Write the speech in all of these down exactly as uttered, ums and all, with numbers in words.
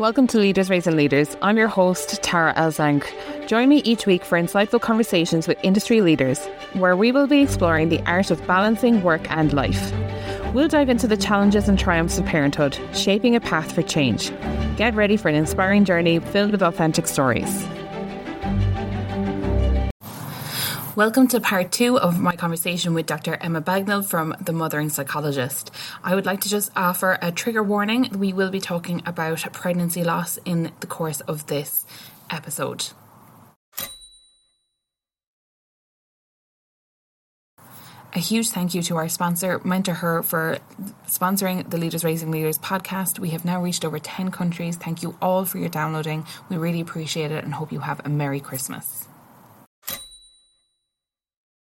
Welcome to Leaders Raising Leaders. I'm your host, Tara Elzank. Join me each week for insightful conversations with industry leaders, where we will be exploring the art of balancing work and life. We'll dive into the challenges and triumphs of parenthood, shaping a path for change. Get ready for an inspiring journey filled with authentic stories. Welcome to part two of my conversation with Doctor Emma Bagnall from The Mothering Psychologist. I would like to just offer a trigger warning. We will be talking about pregnancy loss in the course of this episode. A huge thank you to our sponsor, MentorHer, for sponsoring the Leaders Raising Leaders podcast. We have now reached over ten countries. Thank you all for your downloading. We really appreciate it and hope you have a Merry Christmas.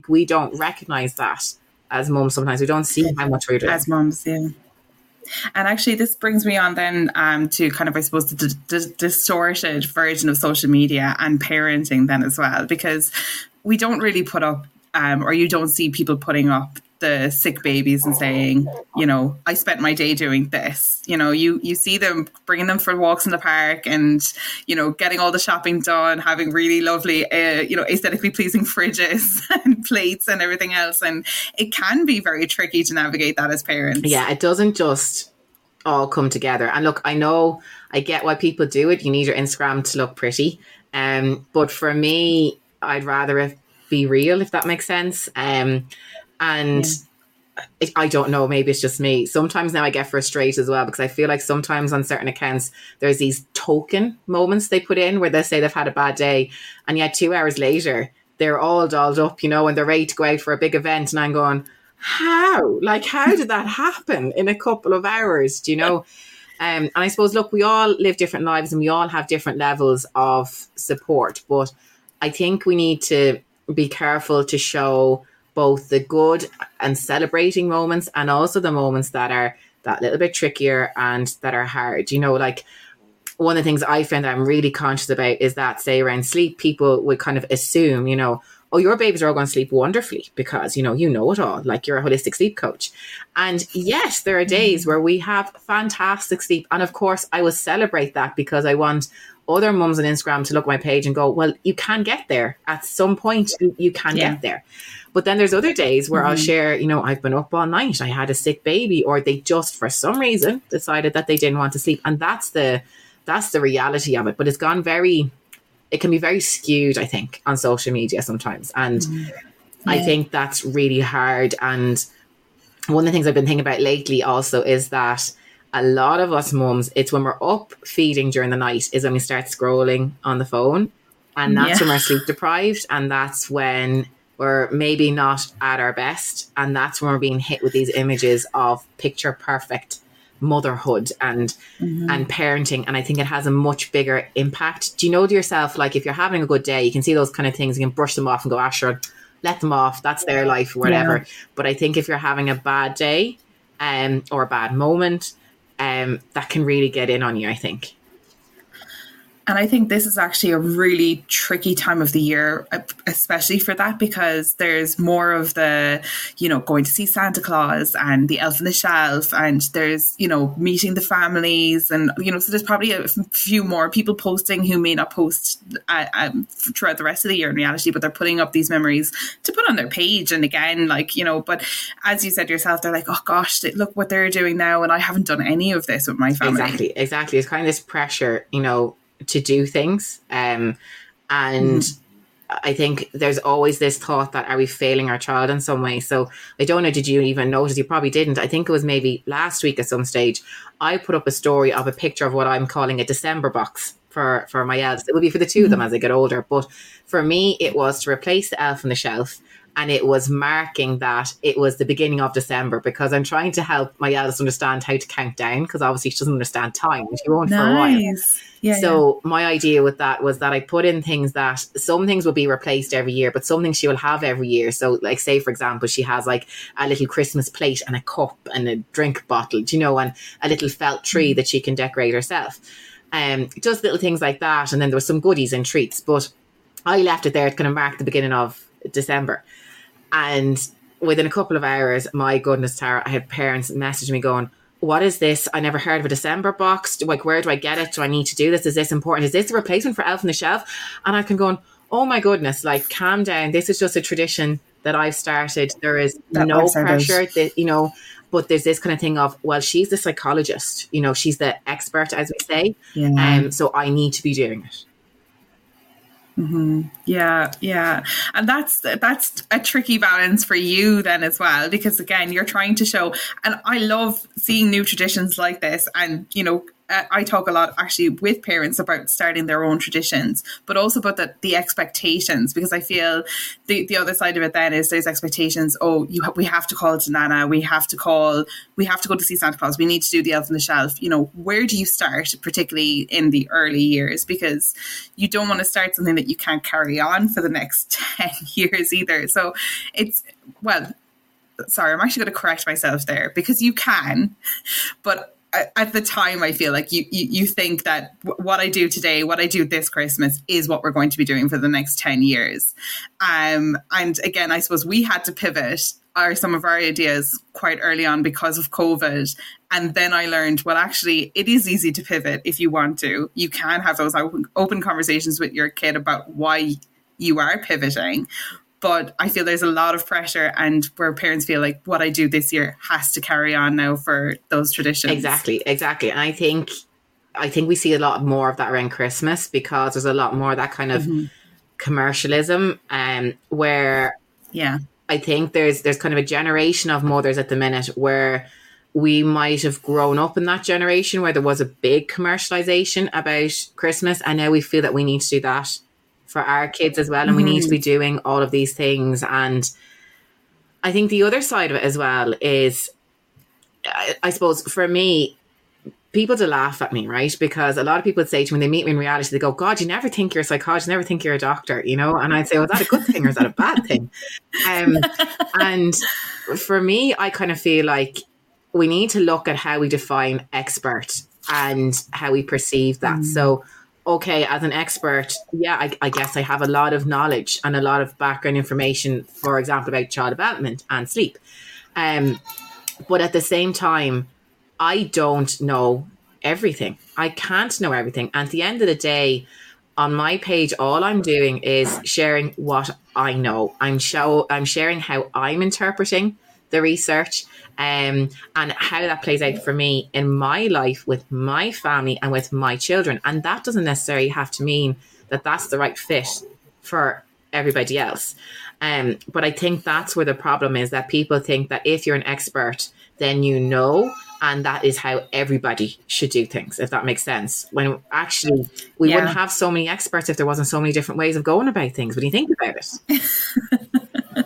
We don't recognise that as mums sometimes. We don't see how much we're doing. As mums, yeah. And actually this brings me on then um, to kind of, I suppose, the d- d- distorted version of social media and parenting then as well, because we don't really put up um, or you don't see people putting up the sick babies and saying, you know, I spent my day doing this. You know, you you see them bringing them for walks in the park and, you know, getting all the shopping done, having really lovely, uh, you know, aesthetically pleasing fridges and plates and everything else. And it can be very tricky to navigate that as parents. Yeah, it doesn't just all come together. And look, I know, I get why people do it. You need your Instagram to look pretty. Um, but for me, I'd rather it be real, if that makes sense. Um And yeah. it, I don't know, maybe it's just me. Sometimes now I get frustrated as well, because I feel like sometimes on certain accounts, there's these token moments they put in where they say they've had a bad day. And yet two hours later, they're all dolled up, you know, and they're ready to go out for a big event. And I'm going, how? Like, how did that happen in a couple of hours? Do you know? Um, and I suppose, look, we all live different lives and we all have different levels of support. But I think we need to be careful to show both the good and celebrating moments and also the moments that are that little bit trickier and that are hard. You know, like one of the things I find I'm really conscious about is that, say, around sleep, people would kind of assume, you know, oh, your babies are all going to sleep wonderfully because, you know, you know it all, like you're a holistic sleep coach. And yes, there are days where we have fantastic sleep. And of course, I will celebrate that because I want other mums on Instagram to look at my page and go, well, you can get there at some point. You, you can yeah. get there. But then there's other days where mm-hmm. I'll share, you know, I've been up all night. I had a sick baby, or they just for some reason decided that they didn't want to sleep. And that's the that's the reality of it. But it's gone very it can be very skewed, I think, on social media sometimes. And mm-hmm. yeah. I think that's really hard. And one of the things I've been thinking about lately also is that a lot of us mums, it's when we're up feeding during the night is when we start scrolling on the phone. And that's yeah. when we're sleep deprived. And that's when we're maybe not at our best. And that's when we're being hit with these images of picture perfect motherhood and mm-hmm. and parenting. And I think it has a much bigger impact. Do you know to yourself, like if you're having a good day, you can see those kind of things, you can brush them off and go, ah, sure, let them off. That's their life, whatever. Yeah. But I think if you're having a bad day um, or a bad moment, Um, that can really get in on you, I think. And I think this is actually a really tricky time of the year, especially for that, because there's more of the, you know, going to see Santa Claus and the elf on the shelf, and there's, you know, meeting the families, and, you know, so there's probably a few more people posting who may not post uh, um, throughout the rest of the year in reality, but they're putting up these memories to put on their page. And again, like, you know, but as you said yourself, they're like, oh gosh, look what they're doing now, and I haven't done any of this with my family. Exactly, exactly. It's kind of this pressure, you know, to do things. Um, and mm. I think there's always this thought that, are we failing our child in some way? So I don't know, did you even notice? You probably didn't. I think it was maybe last week at some stage, I put up a story of a picture of what I'm calling a December box for, for my eldest. It would be for the two mm. of them as they get older. But for me, it was to replace the elf on the shelf. And it was marking that it was the beginning of December, because I'm trying to help my eldest understand how to count down, because obviously she doesn't understand time. She won't nice. for a while. Yeah, so yeah. my idea with that was that I put in things that some things will be replaced every year, but some things she will have every year. So like, say, for example, she has like a little Christmas plate and a cup and a drink bottle, you know, and a little felt tree that she can decorate herself. Um, just little things like that. And then there was some goodies and treats, but I left it there to kind of mark the beginning of December. And within a couple of hours, my goodness, Tara, I had parents message me going, what is this? I never heard of a December box. Like, where do I get it? Do I need to do this? Is this important? Is this a replacement for Elf on the Shelf? And I've been going, oh my goodness, like, calm down. This is just a tradition that I've started. There is that no pressure that, you know, but there's this kind of thing of, well, she's the psychologist, you know, she's the expert, as we say. Yeah. Um, so I need to be doing it. Mm-hmm. Yeah, yeah. And that's that's a tricky balance for you then as well, because again, you're trying to show, and I love seeing new traditions like this. And, you know, I talk a lot actually with parents about starting their own traditions, but also about the, the expectations, because I feel the, the other side of it then is those expectations. Oh, you ha- we have to call to Nana. We have to call, we have to go to see Santa Claus. We need to do the Elf on the Shelf. You know, where do you start, particularly in the early years? Because you don't want to start something that you can't carry on for the next ten years either. So it's, well, sorry, I'm actually going to correct myself there, because you can, but at the time, I feel like you, you, you think that what I do today, what I do this Christmas is what we're going to be doing for the next ten years. Um, and again, I suppose we had to pivot our, some of our ideas quite early on because of COVID. And then I learned, well, actually, it is easy to pivot if you want to. You can have those open, open conversations with your kid about why you are pivoting. But I feel there's a lot of pressure, and where parents feel like what I do this year has to carry on now for those traditions. Exactly, exactly. And I think I think we see a lot more of that around Christmas, because there's a lot more of that kind of mm-hmm. commercialism, um, where yeah, I think there's there's kind of a generation of mothers at the minute where we might have grown up in that generation where there was a big commercialization about Christmas, and now we feel that we need to do that for our kids as well, and we need to be doing all of these things. And I think the other side of it as well is, I, I suppose for me, people to laugh at me, right? Because a lot of people would say to me, when they meet me in reality, they go, God, you never think you're a psychologist, you never think you're a doctor, you know? And I'd say, well, is that a good thing or is that a bad thing? Um, and for me, I kind of feel like we need to look at how we define expert and how we perceive that. Mm. So okay, as an expert, yeah, I, I guess I have a lot of knowledge and a lot of background information, for example, about child development and sleep. Um, but at the same time, I don't know everything. I can't know everything. At the end of the day, on my page, all I'm doing is sharing what I know. I'm show, I'm sharing how I'm interpreting the research, um, and how that plays out for me in my life with my family and with my children. And that doesn't necessarily have to mean that that's the right fit for everybody else. Um, but I think that's where the problem is, that people think that if you're an expert, then you know, and that is how everybody should do things, if that makes sense. When actually we yeah. wouldn't have so many experts if there wasn't so many different ways of going about things. When you think about it.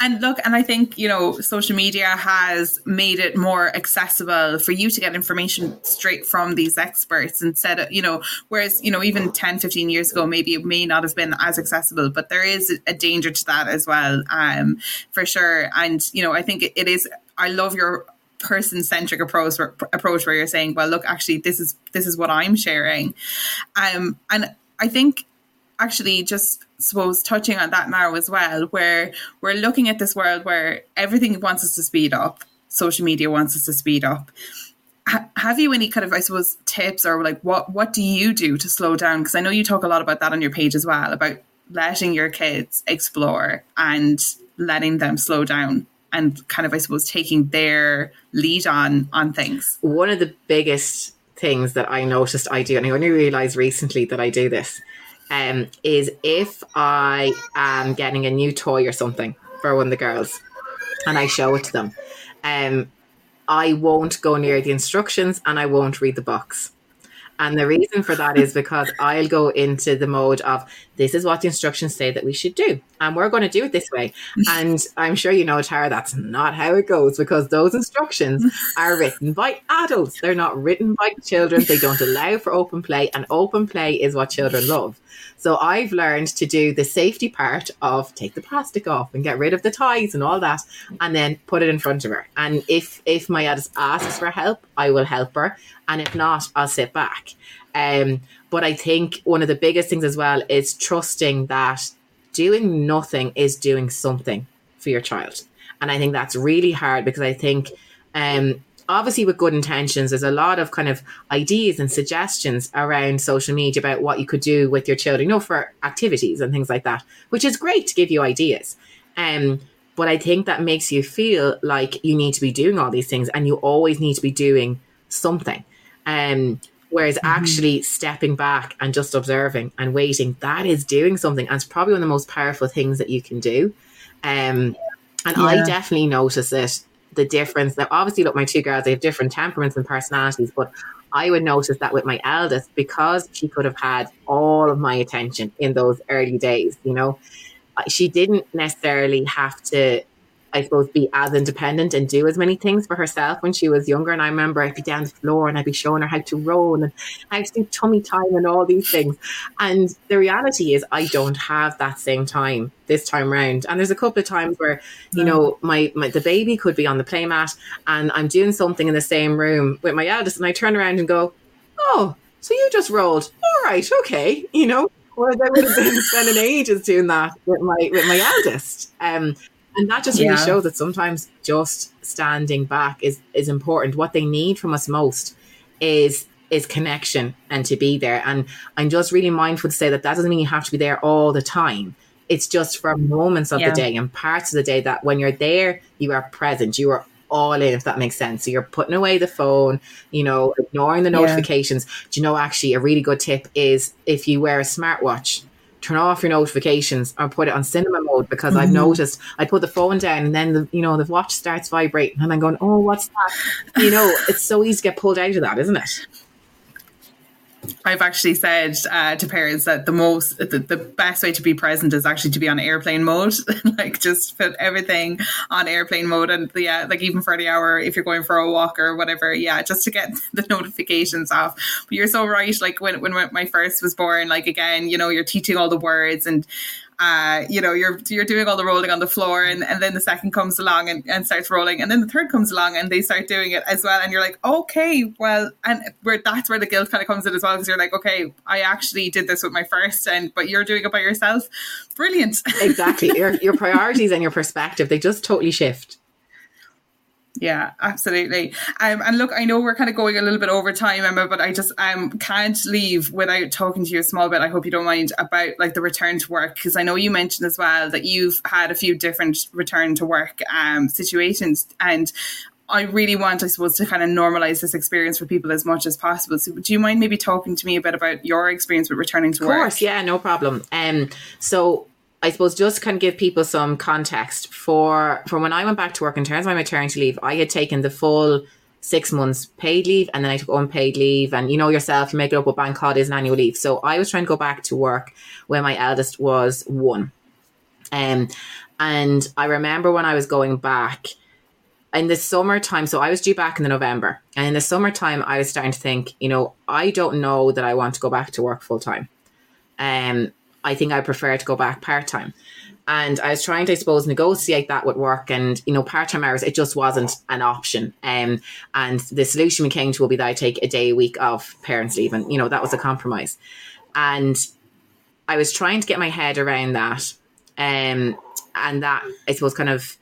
And look, and I think, you know, social media has made it more accessible for you to get information straight from these experts instead of, you know, whereas, you know, even ten, fifteen years ago, maybe it may not have been as accessible, but there is a danger to that as well, um, for sure. And, you know, I think it, it is, I love your person-centric approach approach where you're saying, well, look, actually, this is, this is what I'm sharing. Um, and I think actually just suppose touching on that now as well, where we're looking at this world where everything wants us to speed up, social media wants us to speed up. H- have you any kind of, I suppose, tips or like what what do you do to slow down? Because I know you talk a lot about that on your page as well, about letting your kids explore and letting them slow down and kind of, I suppose, taking their lead on on things. One of the biggest things that I noticed I do, and I only realized recently that I do this, Um, is if I am getting a new toy or something for one of the girls and I show it to them, um, I won't go near the instructions and I won't read the box. And the reason for that is because I'll go into the mode of, this is what the instructions say that we should do, and we're going to do it this way. And I'm sure you know, Tara, that's not how it goes, because those instructions are written by adults. They're not written by children. They don't allow for open play, and open play is what children love. So I've learned to do the safety part of take the plastic off and get rid of the ties and all that, and then put it in front of her. And if, if my eldest asks for help, I will help her. And if not, I'll sit back. Um, but I think one of the biggest things as well is trusting that doing nothing is doing something for your child. And I think that's really hard, because I think um, obviously with good intentions, there's a lot of kind of ideas and suggestions around social media about what you could do with your children, you know, for activities and things like that, which is great to give you ideas. Um, but I think that makes you feel like you need to be doing all these things and you always need to be doing something. Um, whereas mm-hmm. actually stepping back and just observing and waiting, that is doing something. And it's probably one of the most powerful things that you can do. Um, and yeah. I definitely notice it. The difference now, obviously, look, my two girls, they have different temperaments and personalities, but I would notice that with my eldest, because she could have had all of my attention in those early days, you know, she didn't necessarily have to, I suppose, be as independent and do as many things for herself when she was younger. And I remember I'd be down the floor and I'd be showing her how to roll and how to do tummy time and all these things. And the reality is I don't have that same time this time round. And there's a couple of times where, you know, my, my the baby could be on the playmat and I'm doing something in the same room with my eldest and I turn around and go, oh, so you just rolled. All right. Okay. You know, whereas I would have been spending ages doing that with my, with my eldest. Um, And that just really yeah. shows that sometimes just standing back is, is important. What they need from us most is is connection and to be there. And I'm just really mindful to say that that doesn't mean you have to be there all the time. It's just for moments of yeah. the day and parts of the day that when you're there, you are present. You are all in, if that makes sense. So you're putting away the phone, you know, ignoring the notifications. Yeah. Do you know, actually, a really good tip is if you wear a smartwatch, turn off your notifications or put it on cinema mode, because mm-hmm. I've noticed I put the phone down and then the, you know, the watch starts vibrating and I'm going, oh, what's that? You know, it's so easy to get pulled out of that, isn't it? I've actually said uh, to parents that the most, the, the best way to be present is actually to be on airplane mode. Like just put everything on airplane mode, and yeah, like even for the hour, if you're going for a walk or whatever, yeah, just to get the notifications off. But you're so right. Like when when my first was born, like again, you know, you're teaching all the words and. Uh, you know, you're you're doing all the rolling on the floor, and, and then the second comes along and, and starts rolling, and then the third comes along and they start doing it as well, and you're like, okay, well, and where that's where the guilt kind of comes in as well, because you're like, okay, I actually did this with my first, and but you're doing it by yourself. Brilliant. Exactly. Your your priorities and your perspective, they just totally shift. Yeah, absolutely. Um, and look, I know we're kind of going a little bit over time, Emma, but I just um can't leave without talking to you a small bit. I hope you don't mind about like the return to work, because I know you mentioned as well that you've had a few different return to work um situations, and I really want, I suppose, to kind of normalise this experience for people as much as possible. So do you mind maybe talking to me a bit about your experience with returning to work? Of course, yeah, no problem. Um, so I suppose just kind of give people some context for, for when I went back to work in terms of my maternity leave, I had taken the full six months paid leave and then I took unpaid leave. And you know yourself, you make it up with bank holidays and annual leave. So I was trying to go back to work when my eldest was one. Um, and I remember when I was going back in the summertime, so I was due back in the November. And in the summertime, I was starting to think, you know, I don't know that I want to go back to work full time. Um, I think I prefer to go back part-time. And I was trying to, I suppose, negotiate that with work, and, you know, part-time hours, it just wasn't an option. Um, and the solution we came to will be that I take a day a week of parents' leave. And, you know, that was a compromise. And I was trying to get my head around that. Um, and that, I suppose, kind of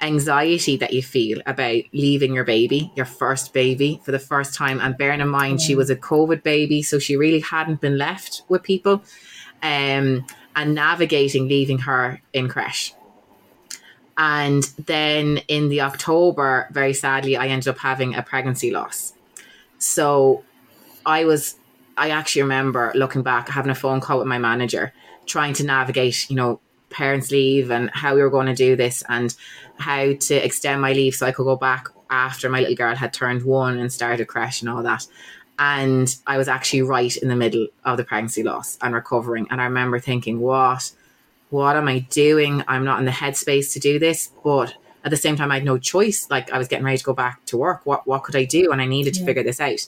anxiety that you feel about leaving your baby, your first baby, for the first time. And bearing in mind, she was a COVID baby, so she really hadn't been left with people. Um, and navigating leaving her in creche. And then in the October, very sadly, I ended up having a pregnancy loss. So I was, I actually remember looking back, having a phone call with my manager, trying to navigate, you know, parents' leave and how we were going to do this and how to extend my leave so I could go back after my little girl had turned one and started creche and all that. And I was actually right in the middle of the pregnancy loss and recovering. And I remember thinking, what, what am I doing? I'm not in the headspace to do this. But at the same time, I had no choice. Like I was getting ready to go back to work. What, what could I do? And I needed to yeah. figure this out.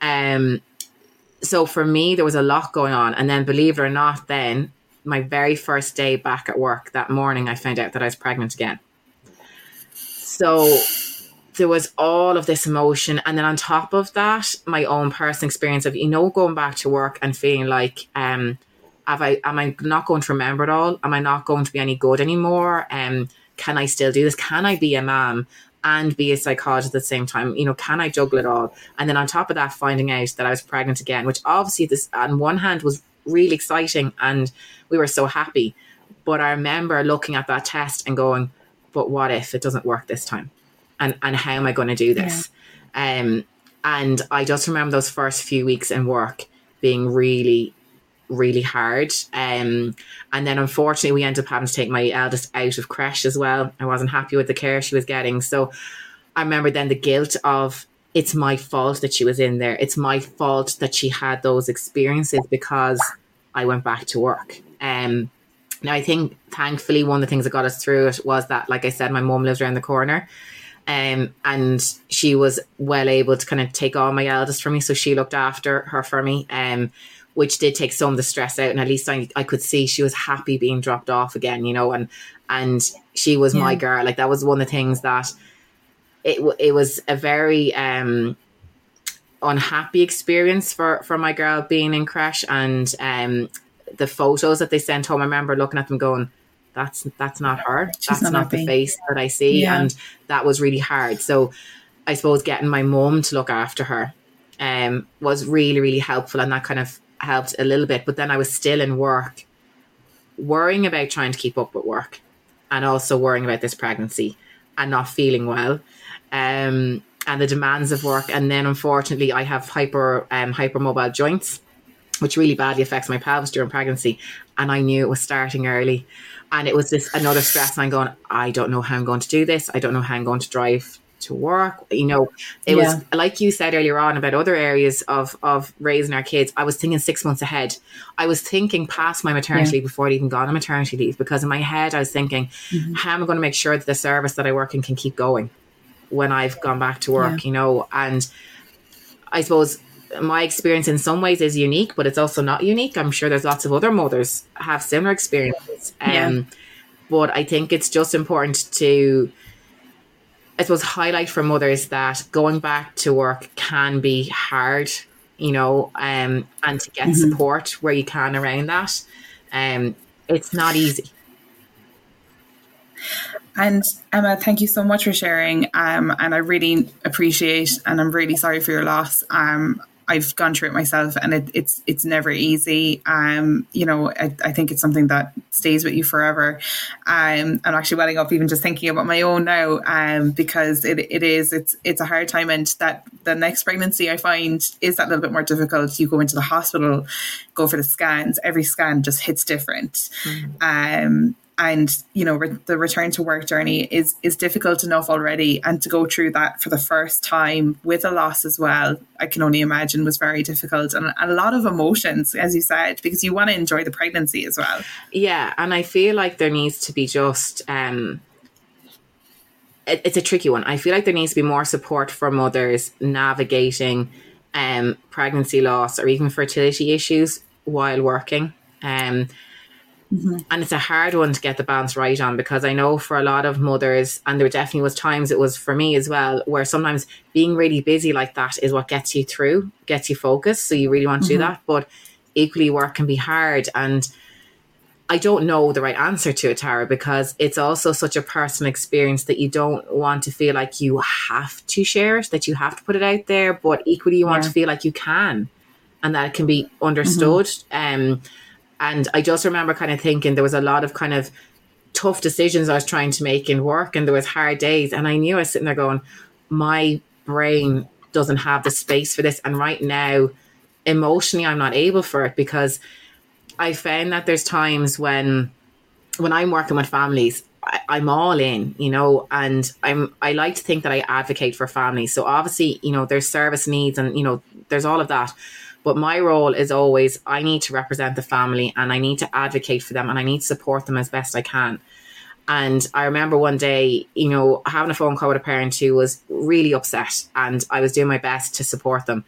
Um, so for me, there was a lot going on. And then believe it or not, then my very first day back at work that morning, I found out that I was pregnant again. So there was all of this emotion. And then on top of that, my own personal experience of, you know, going back to work and feeling like, um, have I, am I not going to remember it all? Am I not going to be any good anymore? Um, can I still do this? Can I be a mom? and be a psychologist at the same time? You know, can I juggle it all? And then on top of that, finding out that I was pregnant again, which obviously this on one hand was really exciting and we were so happy. But I remember looking at that test and going, but what if it doesn't work this time? And and how am I going to do this? Yeah. Um, and I just remember those first few weeks in work being really, really hard. Um, and then unfortunately we ended up having to take my eldest out of creche as well. I wasn't happy with the care she was getting. So I remember then the guilt of, it's my fault that she was in there. It's my fault that she had those experiences because I went back to work. Um, now I think thankfully one of the things that got us through it was that, like I said, my mum lives around the corner. Um, and she was well able to kind of take on my eldest for me. So she looked after her for me, um, which did take some of the stress out. And at least I, I could see she was happy being dropped off again, you know, and and she was yeah. my girl. Like that was one of the things that it it was a very um, unhappy experience for, for my girl being in creche. And um, the photos that they sent home, I remember looking at them going, that's that's not her. She's that's not, not the face that I see. Yeah. And that was really hard. So I suppose getting my mum to look after her um, was really, really helpful. And that kind of helped a little bit. But then I was still in work, worrying about trying to keep up with work and also worrying about this pregnancy and not feeling well um, and the demands of work. And then, unfortunately, I have hyper um, hypermobile joints, which really badly affects my pelvis during pregnancy. And I knew it was starting early. And it was this another stress. And I'm going, I don't know how I'm going to do this. I don't know how I'm going to drive to work. You know, it yeah. was like you said earlier on about other areas of, of raising our kids. I was thinking six months ahead. I was thinking past my maternity yeah. leave before I'd even gone on maternity leave, because in my head I was thinking, mm-hmm. how am I going to make sure that the service that I work in can keep going when I've gone back to work, yeah. you know? And I suppose my experience in some ways is unique, but it's also not unique. I'm sure there's lots of other mothers have similar experiences. Yeah. Um, but I think it's just important to, I suppose, highlight for mothers that going back to work can be hard, you know, um, and to get mm-hmm. support where you can around that. Um, it's not easy. And Emma, thank you so much for sharing. Um, and I really appreciate, and I'm really sorry for your loss. Um, I've gone through it myself, and it, it's it's never easy. Um, you know, I, I think it's something that stays with you forever. Um, I'm actually welling up even just thinking about my own now, um, because it it is it's it's a hard time, and that the next pregnancy I find is that little bit more difficult. You go into the hospital, go for the scans. Every scan just hits different. Mm. Um. And, you know, re- the return to work journey is is difficult enough already. And to go through that for the first time with a loss as well, I can only imagine was very difficult. And a lot of emotions, as you said, because you want to enjoy the pregnancy as well. Yeah. And I feel like there needs to be just, um, it, it's a tricky one. I feel like there needs to be more support for mothers navigating um, pregnancy loss or even fertility issues while working. Um Mm-hmm. And it's a hard one to get the balance right on, because I know for a lot of mothers, and there definitely was times it was for me as well, where sometimes being really busy like that is what gets you through, gets you focused. So you really want to mm-hmm. do that. But equally, work can be hard. And I don't know the right answer to it, Tara, because it's also such a personal experience that you don't want to feel like you have to share it, that you have to put it out there. But equally, you want yeah. to feel like you can, and that it can be understood. Mm-hmm. Um And I just remember kind of thinking there was a lot of kind of tough decisions I was trying to make in work, and there was hard days. And I knew I was sitting there going, my brain doesn't have the space for this. And right now, emotionally, I'm not able for it, because I found that there's times when when I'm working with families, I, I'm all in, you know, and I'm I like to think that I advocate for families. So obviously, you know, there's service needs and, you know, there's all of that. But my role is always, I need to represent the family, and I need to advocate for them, and I need to support them as best I can. And I remember one day, you know, having a phone call with a parent who was really upset, and I was doing my best to support them.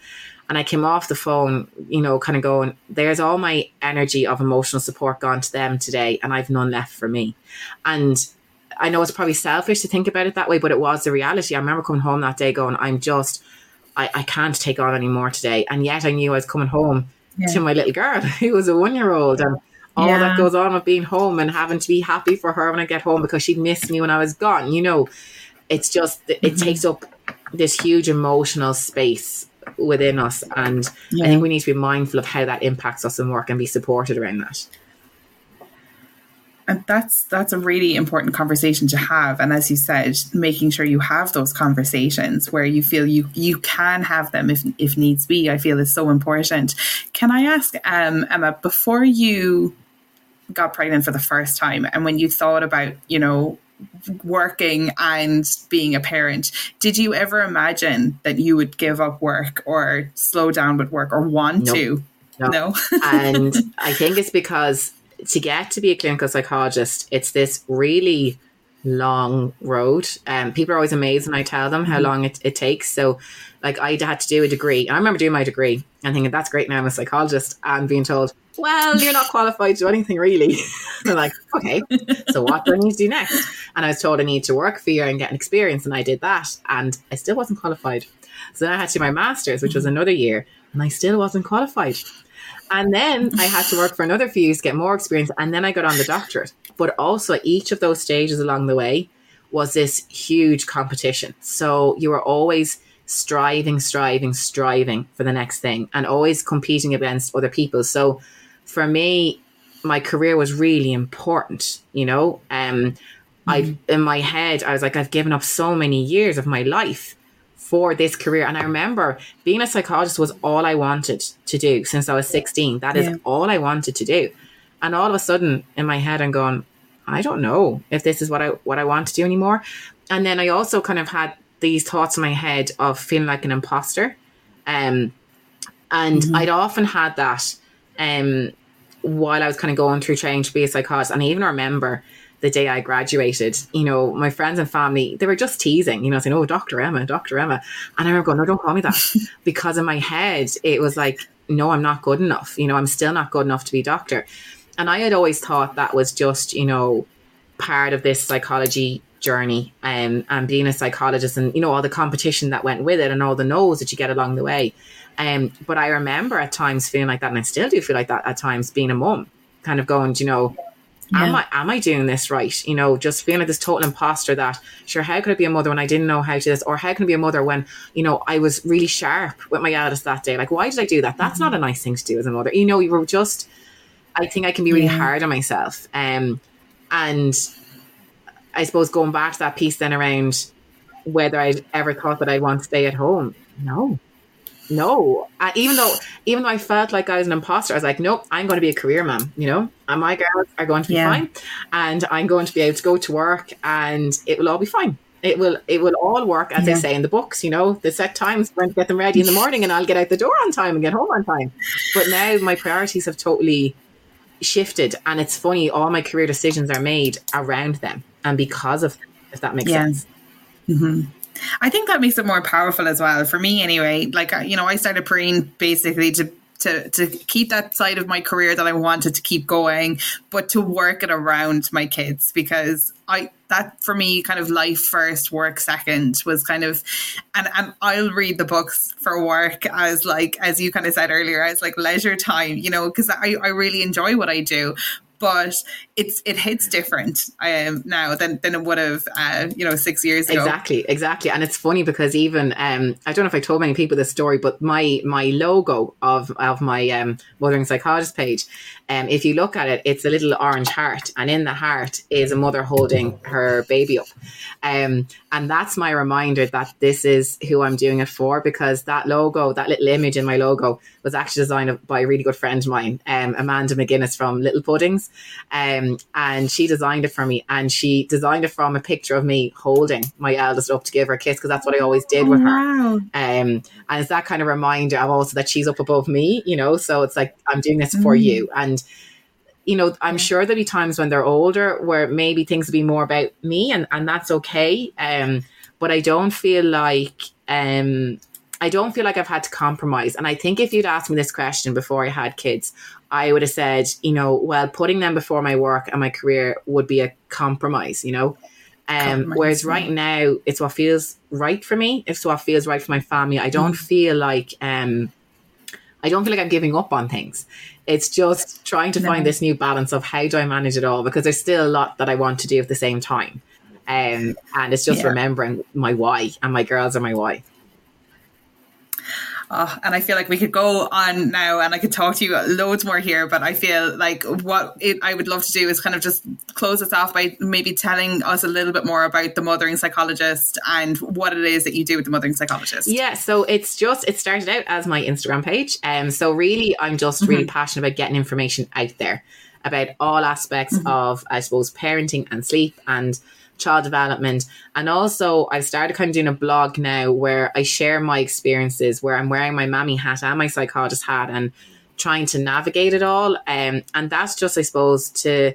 And I came off the phone, you know, kind of going, there's all my energy of emotional support gone to them today, and I've none left for me. And I know it's probably selfish to think about it that way, but it was the reality. I remember coming home that day going, I'm just... I, I can't take on anymore today. And yet I knew I was coming home yeah. to my little girl who was a one-year-old, and all yeah. that goes on with being home and having to be happy for her when I get home because she'd miss me when I was gone, you know. it's just, it mm-hmm. takes up this huge emotional space within us. And yeah. I think we need to be mindful of how that impacts us in work and be supported around that. And that's that's a really important conversation to have. And as you said, making sure you have those conversations where you feel you you can have them if if needs be, I feel is so important. Can I ask, um, Emma, before you got pregnant for the first time and when you thought about, you know, working and being a parent, did you ever imagine that you would give up work or slow down with work or want nope. to? Nope. No. And I think it's because to get to be a clinical psychologist, it's this really long road. Um, people are always amazed when I tell them how long it, it takes. So like I had to do a degree. I remember doing my degree and thinking, that's great, now I'm a psychologist, and being told, well, you're not qualified to do anything really. I'm like, okay, so what do I need to do next? And I was told I need to work for a year and get an experience. And I did that and I still wasn't qualified. So then I had to do my master's, which was another year, and I still wasn't qualified. And then I had to work for another few years to get more experience. And then I got on the doctorate. But also at each of those stages along the way was this huge competition. So you were always striving, striving, striving for the next thing and always competing against other people. So for me, my career was really important, you know. Um, mm-hmm. I in my head, I was like, I've given up so many years of my life for this career. And I remember being a psychologist was all I wanted to do since I was sixteen. That is yeah. all I wanted to do. And all of a sudden in my head, I'm going, I don't know if this is what I, what I want to do anymore. And then I also kind of had these thoughts in my head of feeling like an imposter. Um, and mm-hmm. I'd often had that um, while I was kind of going through training to be a psychologist. And I even remember the day I graduated, you know, my friends and family, they were just teasing, you know, saying, oh, Doctor Emma, Doctor Emma. And I remember going, no, don't call me that. Because in my head, it was like, no, I'm not good enough. You know, I'm still not good enough to be a doctor. And I had always thought that was just, you know, part of this psychology journey um, and being a psychologist and, you know, all the competition that went with it and all the no's that you get along the way. Um, but I remember at times feeling like that, and I still do feel like that at times being a mum, kind of going, you know, Yeah. Am I am I doing this right? You know, just feeling like this total imposter that, sure, how could I be a mother when I didn't know how to do this? Or how can I be a mother when, you know, I was really sharp with my eldest that day? Like, why did I do that? That's mm-hmm. not a nice thing to do as a mother. You know, you were just, I think I can be really yeah. hard on myself. Um, and I suppose going back to that piece then around whether I'd ever thought that I'd want to stay at home. No. No, I, even though even though I felt like I was an imposter, I was like, nope, I'm going to be a career mom, you know, and my girls are going to be yeah. fine, and I'm going to be able to go to work, and it will all be fine. It will it will all work, as yeah. they say in the books, you know, the set times when to get them ready in the morning, and I'll get out the door on time and get home on time. But now my priorities have totally shifted, and it's funny, all my career decisions are made around them and because of them, if that makes yeah. sense. Mm-hmm. I think that makes it more powerful as well for me anyway. Like, you know, I started praying basically to, to, to keep that side of my career that I wanted to keep going, but to work it around my kids, because I, that for me kind of life first, work second was kind of, and, and I'll read the books for work as like, as you kind of said earlier, as like leisure time, you know, because I, I really enjoy what I do. But it's it hits different um, now than, than it would have, uh, you know, six years ago. Exactly, exactly. And it's funny because even, um, I don't know if I told many people this story, but my my logo of, of my um, Mothering Psychologist page, um, if you look at it, it's a little orange heart. And in the heart is a mother holding her baby up. Um, and that's my reminder that this is who I'm doing it for, because that logo, that little image in my logo was actually designed by a really good friend of mine, um, Amanda McGuinness from Little Puddings. Um, and she designed it for me, and she designed it from a picture of me holding my eldest up to give her a kiss, because that's what I always did oh, with her. Wow. Um, and it's that kind of reminder of also that she's up above me, you know, so it's like, I'm doing this mm. for you. And, you know, I'm yeah. sure there'll be times when they're older where maybe things will be more about me, and, and that's okay. Um, but I don't feel like, um, I don't feel like I've had to compromise. And I think if you'd asked me this question before I had kids, I would have said, you know, well, putting them before my work and my career would be a compromise, you know. Um, compromise, whereas yeah. right now, it's what feels right for me. It's what feels right for my family. I don't mm. feel like, um, I don't feel like I'm giving up on things. It's just trying to no. find this new balance of how do I manage it all, because there's still a lot that I want to do at the same time. Um, and it's just yeah. remembering my why, and my girls are my why. Oh, and I feel like we could go on now and I could talk to you loads more here, but I feel like what it, I would love to do is kind of just close us off by maybe telling us a little bit more about The Mothering Psychologist and what it is that you do with The Mothering Psychologist. Yeah, so it's just, it started out as my Instagram page. Um, so really, I'm just really mm-hmm. passionate about getting information out there about all aspects mm-hmm. of, I suppose, parenting and sleep and child development. And also I've started kind of doing a blog now where I share my experiences, where I'm wearing my mammy hat and my psychologist hat and trying to navigate it all. Um, and that's just, I suppose, to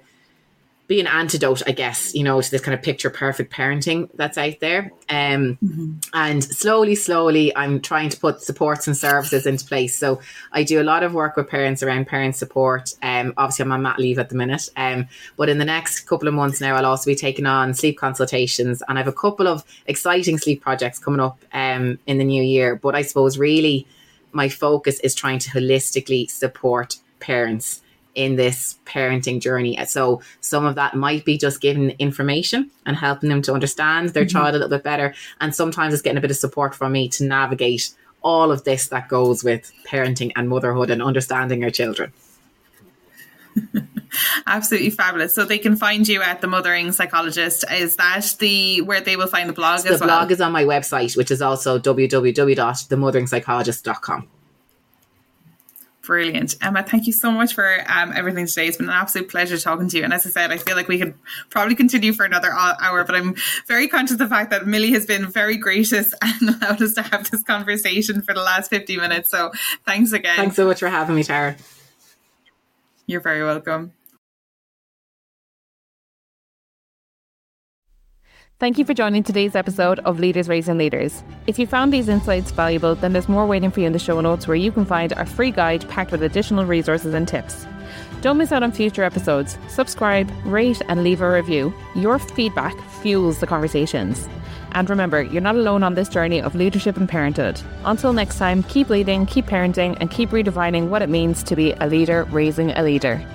be an antidote, I guess, you know, to this kind of picture perfect parenting that's out there. Um, mm-hmm. And slowly, slowly, I'm trying to put supports and services into place. So I do a lot of work with parents around parent support. Um, obviously, I'm on mat leave at the minute. Um, but in the next couple of months now, I'll also be taking on sleep consultations. And I have a couple of exciting sleep projects coming up um, in the new year. But I suppose really my focus is trying to holistically support parents in this parenting journey. So some of that might be just giving information and helping them to understand their mm-hmm. child a little bit better. And sometimes it's getting a bit of support from me to navigate all of this that goes with parenting and motherhood and understanding our children. Absolutely fabulous. So they can find you at The Mothering Psychologist. Is that the where they will find the blog so as the well? The blog is on my website, which is also w w w dot the mothering psychologist dot com. Brilliant. Emma, thank you so much for um, everything today. It's been an absolute pleasure talking to you. And as I said, I feel like we could probably continue for another hour, but I'm very conscious of the fact that Millie has been very gracious and allowed us to have this conversation for the last fifty minutes. So thanks again. Thanks so much for having me, Tara. You're very welcome. Thank you for joining today's episode of Leaders Raising Leaders. If you found these insights valuable, then there's more waiting for you in the show notes, where you can find our free guide packed with additional resources and tips. Don't miss out on future episodes. Subscribe, rate, and leave a review. Your feedback fuels the conversations. And remember, you're not alone on this journey of leadership and parenthood. Until next time, keep leading, keep parenting, and keep redefining what it means to be a leader raising a leader.